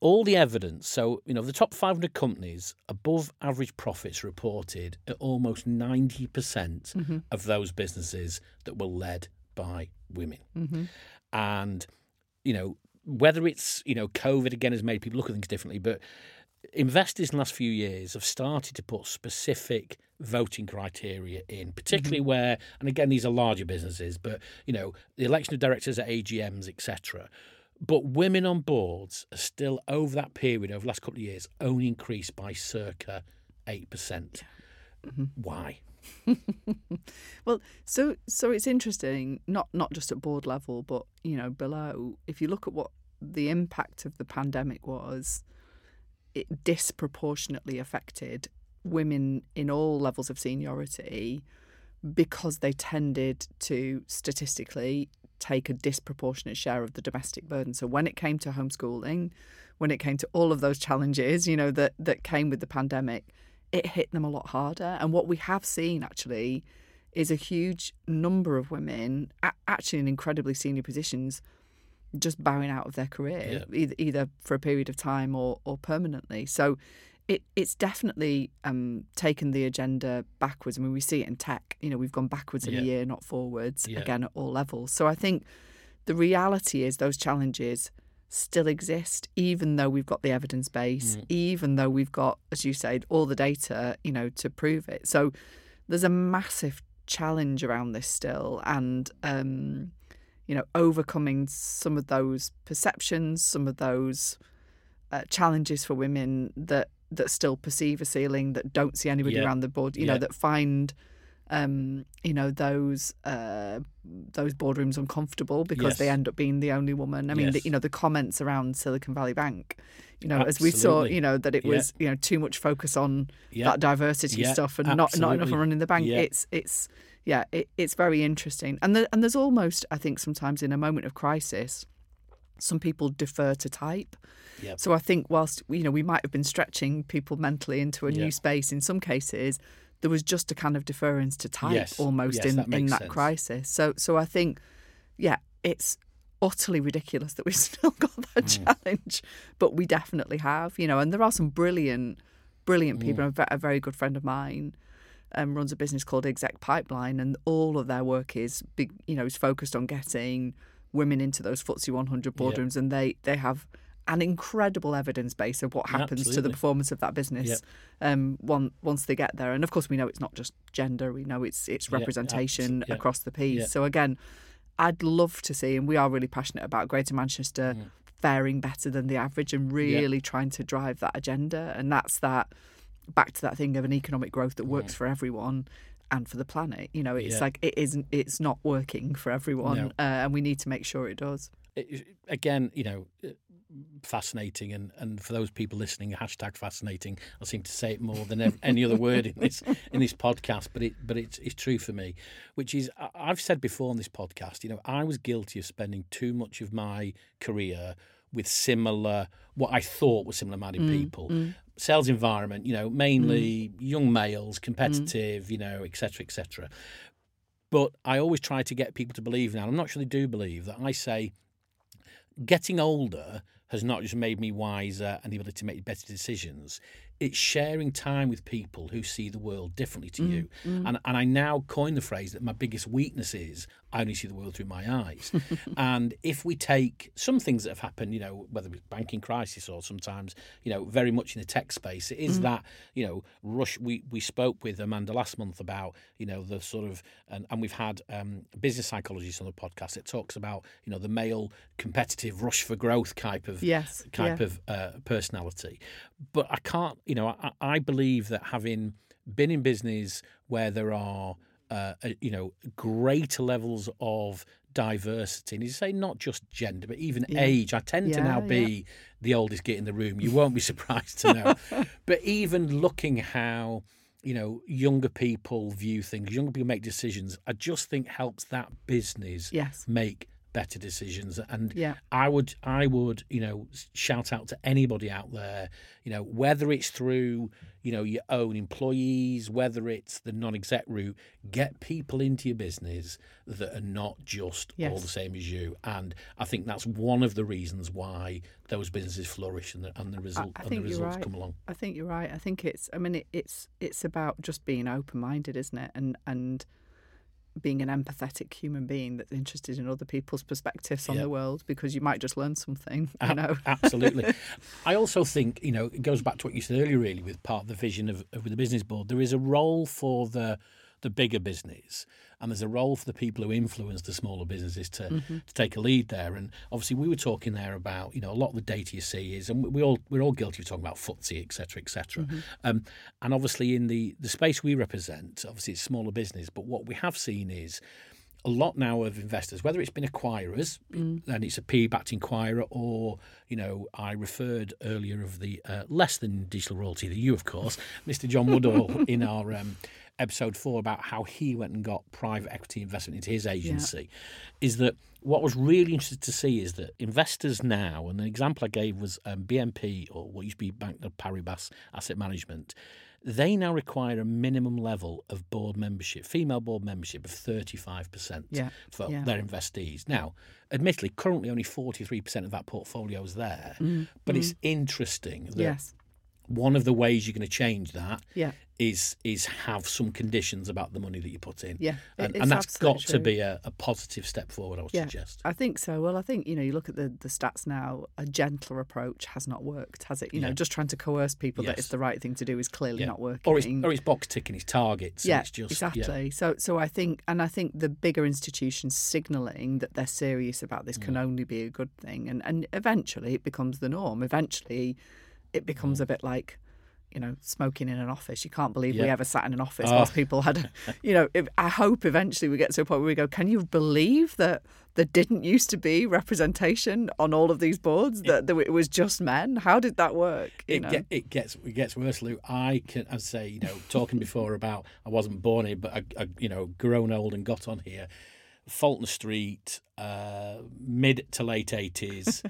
all the evidence. So you know, the top five hundred companies above average profits reported at almost ninety percent mm-hmm. of those businesses that were led by women. Mm-hmm. And, you know, whether it's, you know, COVID again has made people look at things differently, but investors in the last few years have started to put specific voting criteria in, particularly mm-hmm. where, and again, these are larger businesses, but, you know, the election of directors at A G Ms, et cetera. But women on boards are still, over that period, over the last couple of years, only increased by circa eight percent. Mm-hmm. Why? Well, so so it's interesting, not not just at board level, but, you know, below. If you look at what the impact of the pandemic was, it disproportionately affected women in all levels of seniority because they tended to statistically take a disproportionate share of the domestic burden. So when it came to homeschooling, when it came to all of those challenges, you know, that, that came with the pandemic, it hit them a lot harder. And what we have seen actually is a huge number of women actually in incredibly senior positions just bowing out of their career, yeah. either, either for a period of time or, or permanently. So it, it's definitely um, taken the agenda backwards. I mean, we see it in tech. You know, we've gone backwards in yeah. a year, not forwards, yeah. again, at all levels. So I think the reality is those challenges still exist, even though we've got the evidence base, mm. even though we've got, as you said, all the data, you know, to prove it. So there's a massive challenge around this still. And, um, you know, overcoming some of those perceptions, some of those uh, challenges for women that, that still perceive a ceiling, that don't see anybody yeah. around the board, you yeah. know, that find, um, you know, those uh, those boardrooms uncomfortable because yes. they end up being the only woman. I mean, yes. the, you know, the comments around Silicon Valley Bank, you know, absolutely. As we saw, you know, that it yeah. was, you know, too much focus on yeah. that diversity yeah. stuff and absolutely. not not enough on running the bank. Yeah. It's it's yeah, it, it's very interesting. And the, and there's almost, I think, sometimes in a moment of crisis, some people defer to type. Yep. So I think whilst, you know, we might have been stretching people mentally into a yep. new space in some cases, there was just a kind of deference to type yes. almost yes, in that, in that crisis. So so I think, yeah, it's utterly ridiculous that we've still got that mm. challenge, but we definitely have, you know, and there are some brilliant, brilliant people. Mm. A very good friend of mine um, runs a business called Exec Pipeline, and all of their work is, big, you know, is focused on getting women into those F T S E one hundred boardrooms, yeah. and they, they have an incredible evidence base of what happens Absolutely. to the performance of that business yeah. um, one, once they get there. And of course, we know it's not just gender; we know it's it's representation yeah. across the piece. Yeah. So again, I'd love to see, and we are really passionate about Greater Manchester yeah. faring better than the average, and really yeah. trying to drive that agenda. And that's that back to that thing of an economic growth that works yeah. for everyone. And for the planet, you know, it's yeah. like it isn't. It's not working for everyone, no. uh, and we need to make sure it does. It, again, you know, fascinating, and, and for those people listening, hashtag fascinating. I seem to say it more than any other word in this in this podcast, but it but it's it's true for me, which is I've said before on this podcast. You know, I was guilty of spending too much of my career with similar, what I thought were similar-minded mm, people. Mm. Sales environment, you know, mainly mm. young males, competitive, mm. you know, et cetera, et cetera. But I always try to get people to believe now, and I'm not sure they do believe, that I say getting older has not just made me wiser and the ability to make better decisions. It's sharing time with people who see the world differently to mm, you. Mm. And and I now coin the phrase that my biggest weakness is I only see the world through my eyes. And if we take some things that have happened, you know, whether it's banking crisis or sometimes, you know, very much in the tech space, it is mm. that, you know, rush. We, we spoke with Amanda last month about, you know, the sort of, and, and we've had um, business psychologists on the podcast that talks about, you know, the male competitive rush for growth type of, yes, type yeah. of uh, personality. But I can't, you know, I, I believe that having been in business where there are, uh, you know, greater levels of diversity, and you say not just gender, but even yeah. age. I tend yeah, to now be yeah. the oldest git in the room. You won't be surprised to know. But even looking how, you know, younger people view things, younger people make decisions, I just think helps that business yes. make better decisions. And yeah. I would, I would, you know, shout out to anybody out there, you know, whether it's through, you know, your own employees, whether it's the non-exec route, get people into your business that are not just yes. all the same as you. And I think that's one of the reasons why those businesses flourish and the, and the, result, I, I and the results right. come along. I think you're right. I think it's, I mean, it, it's, it's about just being open-minded, isn't it? And, and, being an empathetic human being that's interested in other people's perspectives on yeah. the world, because you might just learn something, you know. Absolutely. I also think, you know, it goes back to what you said earlier, really, with part of the vision of, of the business board. There is a role for the the bigger business, and there's a role for the people who influence the smaller businesses to, mm-hmm. to take a lead there. And obviously we were talking there about, you know, a lot of the data you see is, and we all, we're all guilty of talking about F T S E, et cetera, et cetera. Mm-hmm. Um, and obviously in the, the space we represent, obviously it's smaller business, but what we have seen is a lot now of investors, whether it's been acquirers, mm. then it's a P E backed inquirer, or, you know, I referred earlier of the uh, less than digital royalty, the you, of course, Mister John Woodall in our um, episode four about how he went and got private equity investment into his agency, yeah. is that what I was really interested to see is that investors now, and the example I gave was um, B N P, or what used to be Bank of Paribas Asset Management, they now require a minimum level of board membership, female board membership of thirty-five percent yeah, for yeah. their investees. Now, admittedly, currently only forty-three percent of that portfolio is there, mm, but mm. it's interesting that yes. one of the ways you're going to change that yeah. is is have some conditions about the money that you put in. Yeah, and, and that's got true. to be a, a positive step forward, I would yeah, suggest. I think so. Well, I think, you know, you look at the, the stats now, a gentler approach has not worked, has it? You yeah. know, just trying to coerce people yes. that it's the right thing to do is clearly yeah. not working. Or it's, or it's box ticking, it's targets. Yeah, it's just, exactly. Yeah. So so I think, and I think the bigger institutions signalling that they're serious about this yeah. can only be a good thing. And, and eventually it becomes the norm. Eventually it becomes yeah. a bit like, you know, smoking in an office. You can't believe yeah. we ever sat in an office oh. whilst people had, a, you know, if, I hope eventually we get to a point where we go, can you believe that there didn't used to be representation on all of these boards, that, it, that it was just men? How did that work? You it, know? Get, it gets it gets worse, Lou. I can I'd say, you know, talking before about I wasn't born here, but I, I you know, grown old and got on here. Fulton Street, uh, mid to late eighties,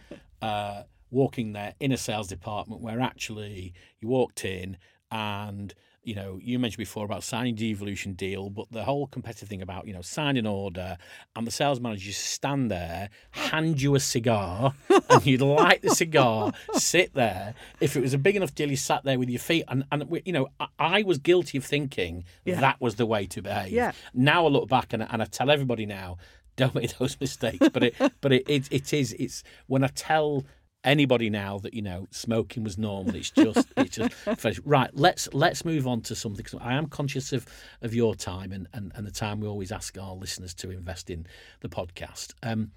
uh, walking there in a sales department where actually you walked in and, you know, you mentioned before about signing the devolution deal, but the whole competitive thing about, you know, signing order, and the sales manager stand there, hand you a cigar, and you'd light the cigar, sit there. If it was a big enough deal, you sat there with your feet. And, and you know, I, I was guilty of thinking yeah. that was the way to behave. Yeah. Now I look back and, and I tell everybody now, don't make those mistakes. But it, but it, it, it is, it's when I tell anybody now that, you know, smoking was normal, it's just it's just right. Let's let's move on to something, because I am conscious of, of your time and, and, and the time we always ask our listeners to invest in the podcast. Um,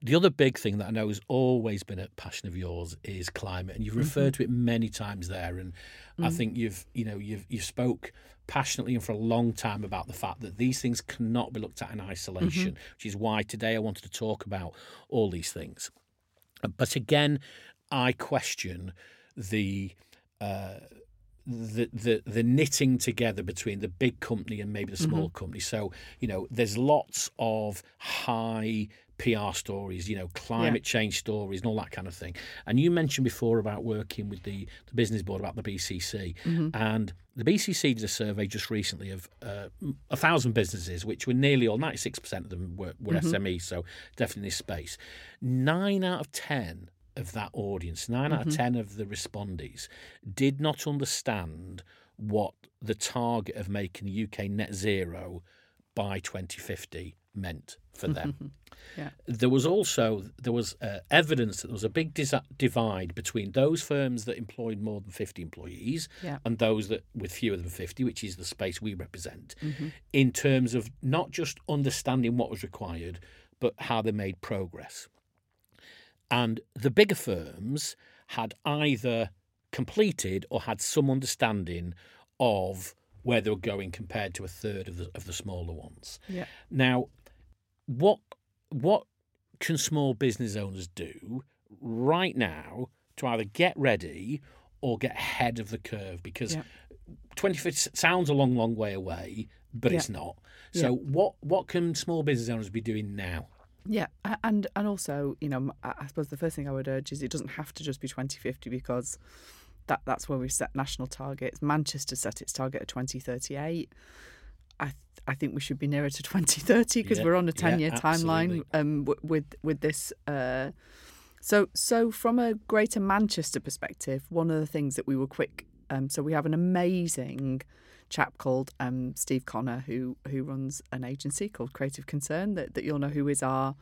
the other big thing that I know has always been a passion of yours is climate, and you've referred mm-hmm. to it many times there. And mm-hmm. I think you've you know you've you spoke passionately and for a long time about the fact that these things cannot be looked at in isolation, mm-hmm. which is why today I wanted to talk about all these things. But again, I question the, uh, the the the knitting together between the big company and maybe the small mm-hmm. company. So, you know, there's lots of high P R stories, you know, climate yeah. change stories and all that kind of thing. And you mentioned before about working with the, the business board about the B C C. Mm-hmm. And the B C C did a survey just recently of uh, one thousand businesses, which were nearly all, ninety-six percent of them were, were mm-hmm. S M Es, so definitely this space. Nine out of ten of that audience, nine mm-hmm. out of ten of the respondents did not understand what the target of making the U K net zero by twenty fifty meant for them. yeah. There was also there was uh, evidence that there was a big dis- divide between those firms that employed more than fifty employees yeah. and those that with fewer than fifty, which is the space we represent, mm-hmm. in terms of not just understanding what was required, but how they made progress. And the bigger firms had either completed or had some understanding of where they were going compared to a third of the of the smaller ones. Yeah. Now, what what can small business owners do right now to either get ready or get ahead of the curve? Because yeah. twenty fifty sounds a long, long way away, but yeah. it's not. So yeah. what what can small business owners be doing now? Yeah, and and also, you know, I suppose the first thing I would urge is it doesn't have to just be twenty fifty, because That that's where we've set national targets. Manchester set its target at twenty thirty-eight. I th- I think we should be nearer to twenty thirty, because yeah, we're on a ten-year yeah, timeline um, w- with with this. Uh, so so from a Greater Manchester perspective, one of the things that we were quick. Um, so we have an amazing chap called um, Steve Connor who who runs an agency called Creative Concern that that you'll know, who is our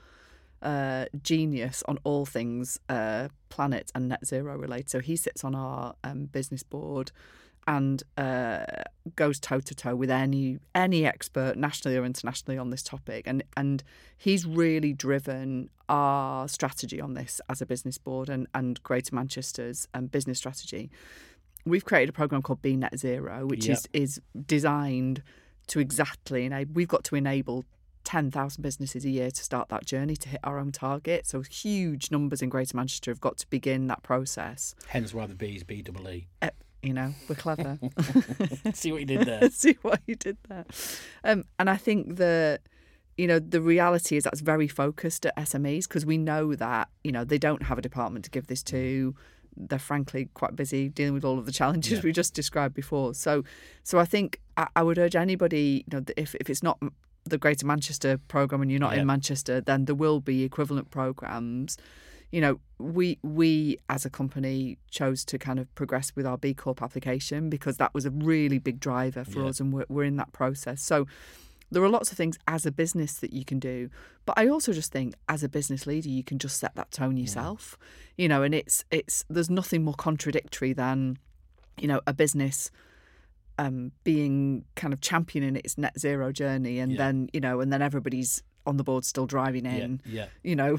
Uh, genius on all things uh, planet and net zero related. So he sits on our um, business board and uh, goes toe to toe with any any expert nationally or internationally on this topic, and and he's really driven our strategy on this as a business board and and Greater Manchester's um, business strategy. We've created a program called B Net Zero, which yep. is is designed to exactly enable. We've got to enable ten thousand businesses a year to start that journey to hit our own target. So huge numbers in Greater Manchester have got to begin that process. Hence why the B is B double E. Uh, you know, we're clever. See what you did there. See what you did there. Um, and I think the, you know, the reality is that's very focused at S M Es, because we know that, you know, they don't have a department to give this to. They're frankly quite busy dealing with all of the challenges yeah. we just described before. So so I think I, I would urge anybody, you know, if, if it's not the Greater Manchester programme and you're not yeah. in Manchester, then there will be equivalent programmes. You know, we we as a company chose to kind of progress with our B Corp application because that was a really big driver for yeah. us, and we're, we're in that process. So there are lots of things as a business that you can do. But I also just think as a business leader, you can just set that tone yourself, yeah. you know, and it's it's there's nothing more contradictory than, you know, a business um, being kind of championing its net zero journey. And yeah. then, you know, and then everybody's on the board still driving in, yeah, yeah. you know,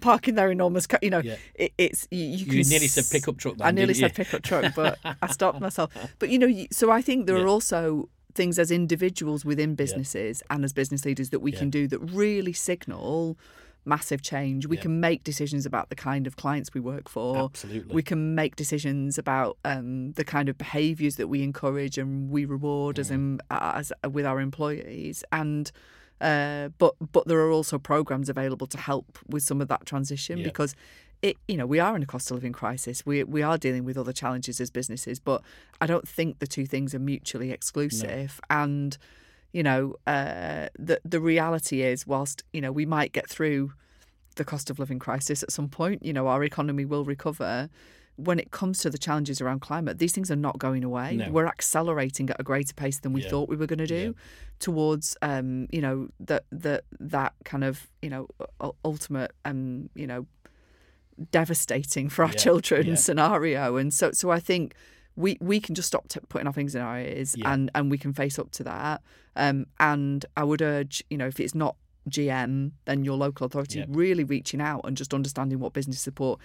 parking their enormous car, you know, yeah. it, it's... You, you, can you nearly s- said pickup truck. Then, I nearly said pickup truck, but I stopped myself. But, you know, so I think there yeah. are also things as individuals within businesses yeah. and as business leaders that we yeah. can do that really signal massive change. We yeah. can make decisions about the kind of clients we work for. Absolutely. We can make decisions about um, the kind of behaviours that we encourage and we reward mm. as, in, as uh, with our employees. And uh, but but there are also programmes available to help with some of that transition yeah. because It, you know, we are in a cost of living crisis. We we are dealing with other challenges as businesses, but I don't think the two things are mutually exclusive. No. And, you know, uh, the the reality is, whilst, you know, we might get through the cost of living crisis at some point, you know, our economy will recover. When it comes to the challenges around climate, these things are not going away. No. We're accelerating at a greater pace than we yeah. thought we were going to do yeah. towards, um, you know, that that that kind of, you know, ultimate, um, you know, devastating for our yeah, children yeah. scenario. And so so I think we we can just stop t- putting our things in our ears yeah. and and we can face up to that. Um and I would urge, you know, if it's not G M, then your local authority yeah. really reaching out and just understanding what business support.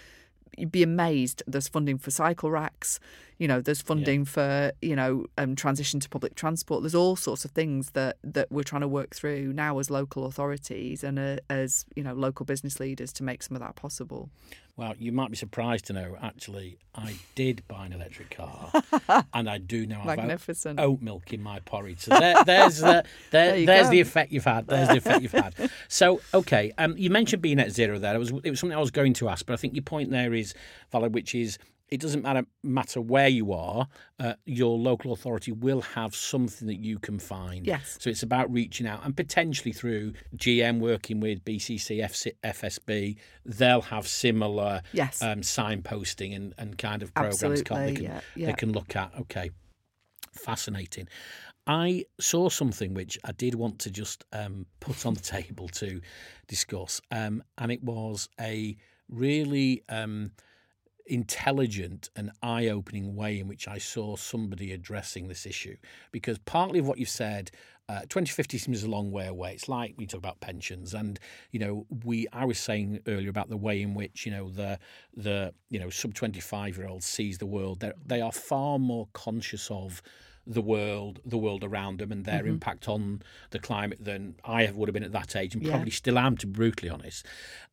You'd be amazed. There's funding for cycle racks, you know, there's funding yeah. for, you know, um, transition to public transport. There's all sorts of things that that we're trying to work through now as local authorities and uh, as, you know, local business leaders to make some of that possible. Well, you might be surprised to know, actually, I did buy an electric car and I do now have oat, oat milk in my porridge. So there, there's the, there, there there's go. the effect you've had. There's the effect you've had. So, OK, um, you mentioned B Net Zero there. It was, it was something I was going to ask, but I think your point there is valid, which is it doesn't matter, matter where you are, uh, your local authority will have something that you can find. Yes. So it's about reaching out and potentially through G M working with B C C, F S B, they'll have similar yes. um, signposting and, and kind of programs they can, yeah, yeah. they can look at. Okay, fascinating. I saw something which I did want to just um, put on the table to discuss, um, and it was a really... Um, intelligent and eye-opening way in which I saw somebody addressing this issue, because partly of what you've said, uh, twenty fifty seems a long way away. It's like we talk about pensions, and you know, we I was saying earlier about the way in which, you know, the the you know sub twenty-five year old sees the world. They're, they are far more conscious of the world, the world around them and their mm-hmm. impact on the climate than I would have been at that age, and yeah. probably still am, to be brutally honest.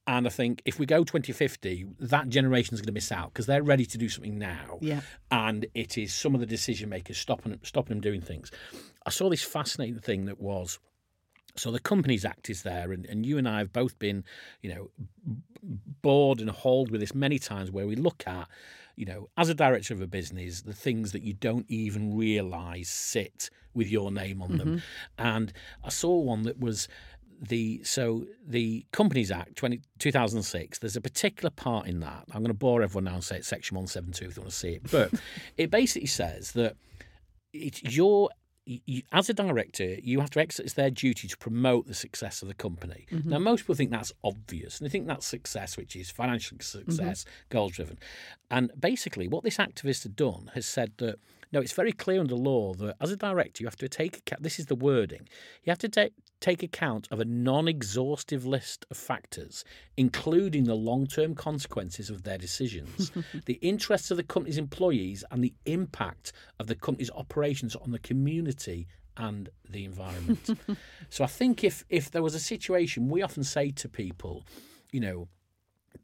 And I think if we go twenty fifty, that generation's going to miss out because they're ready to do something now. Yeah. And it is some of the decision makers stopping, stopping them doing things. I saw this fascinating thing that was, so the Companies Act is there, and, and you and I have both been, you know, bored and hauled with this many times, where we look at, you know, as a director of a business, the things that you don't even realise sit with your name on mm-hmm. them. And I saw one that was the, so the Companies Act two thousand six, there's a particular part in that. I'm going to bore everyone now and say it's section one seventy-two if you want to see it. But it basically says that it's your, you, as a director, you have to, it's their duty to promote the success of the company. Mm-hmm. Now, most people think that's obvious, and they think that's success, which is financial success, mm-hmm. goal-driven. And basically, what this activist had done has said that, no, it's very clear under law that as a director, you have to take account, this is the wording, you have to take take account of a non-exhaustive list of factors, including the long-term consequences of their decisions, the interests of the company's employees, and the impact of the company's operations on the community and the environment. So I think if if there was a situation, we often say to people, you know,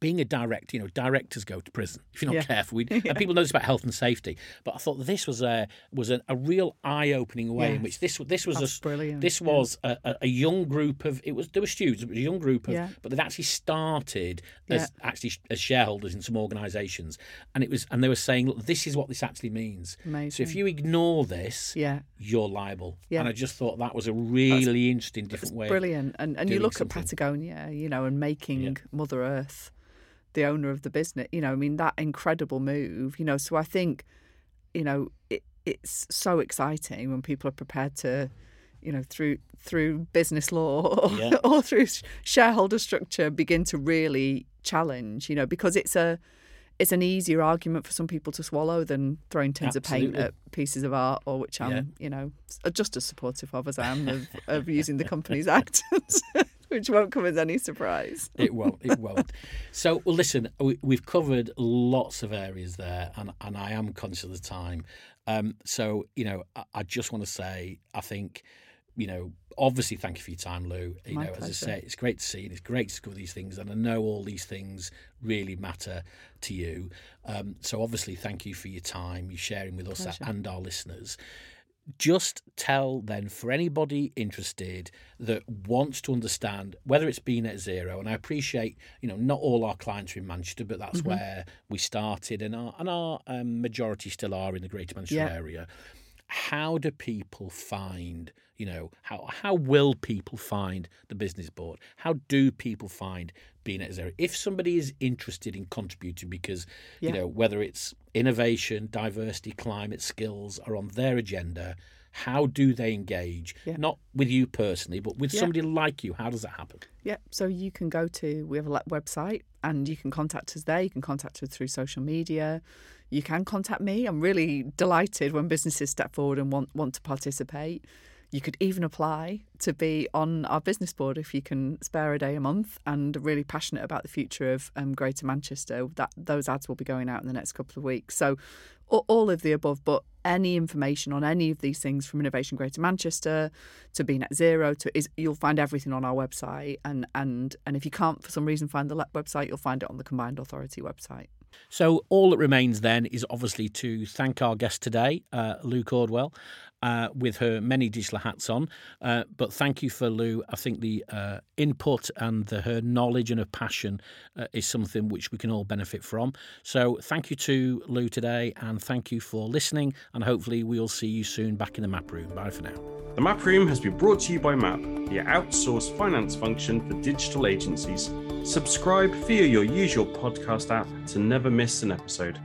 being a director, you know, directors go to prison if you're not yeah. careful. We, yeah. And people know this about health and safety, but I thought this was a was a, a real eye-opening way yes. in which this this was That's a brilliant. this was yeah. a, a young group of it was there were students, it was a young group of, yeah. but they'd actually started as yeah. actually as shareholders in some organisations, and it was and they were saying, look, this is what this actually means. Amazing. So if you ignore this, yeah. you're liable. Yeah. And I just thought that was a really that's, interesting, different that's way. Brilliant, and and you look something. at Patagonia, you know, and making yeah. Mother Earth the owner of the business, you know, I mean, that incredible move, you know, so I think, you know, it, it's so exciting when people are prepared to, you know, through through business law or, yeah. or through shareholder structure begin to really challenge, you know, because it's a it's an easier argument for some people to swallow than throwing tins Absolutely. of paint at pieces of art, or which I'm, yeah. you know, just as supportive of as I am of, of using the Companies Act, which won't come as any surprise. It won't, it won't. So, well, listen, we, we've covered lots of areas there, and, and I am conscious of the time. Um, so, you know, I, I just want to say, I think, you know, obviously, thank you for your time, Lou. You My know, pleasure. As I say, it's great to see you. It's great to cover these things, and I know all these things really matter to you. Um, so, obviously, thank you for your time, you sharing with pleasure. us and our listeners. Just tell then, for anybody interested that wants to understand whether it's B Net Zero, and I appreciate, you know, not all our clients are in Manchester, but that's mm-hmm. where we started, and our and our um, majority still are in the Greater Manchester yeah. area. How do people find, you know, how how will people find the business board? How do people find B Net Zero? If somebody is interested in contributing, because, yeah. you know, whether it's innovation, diversity, climate, skills are on their agenda, how do they engage? Yeah. Not with you personally, but with yeah. somebody like you. How does that happen? Yeah, so you can go to, we have a website, and you can contact us there. You can contact us through social media. You can contact me. I'm really delighted when businesses step forward and want, want to participate. You could even apply to be on our business board if you can spare a day a month and are really passionate about the future of um, Greater Manchester. That those ads will be going out in the next couple of weeks. So all of the above, but any information on any of these things, from Innovation Greater Manchester to B Net Zero, to is you'll find everything on our website. And, and, and if you can't, for some reason, find the website, you'll find it on the Combined Authority website. So all that remains then is obviously to thank our guest today, uh, Lou Cordwell, uh, with her many digital hats on. Uh, but thank you for Lou. I think the uh, input and the, her knowledge and her passion uh, is something which we can all benefit from. So thank you to Lou today, and thank you for listening. And hopefully we'll see you soon back in the MAP Room. Bye for now. The MAP Room has been brought to you by MAP, the outsourced finance function for digital agencies. Subscribe via your usual podcast app to never miss an episode.